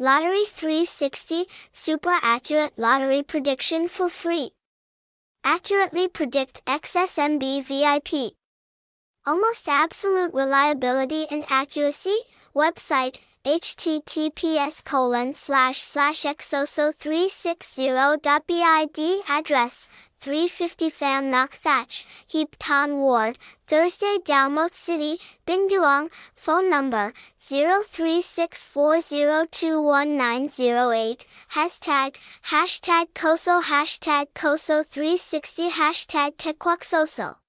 Lottery 360 Super Accurate Lottery Prediction for free. Accurately predict XSMB VIP. Almost absolute reliability and accuracy. Website https://xoso360.bid. Address 350 Phạm Ngọc Thạch, Hiệp Thành Ward, Thursday, Dalmouth City, Bình Dương. Phone number 0364021908. #xoso360 #ketquaxoso.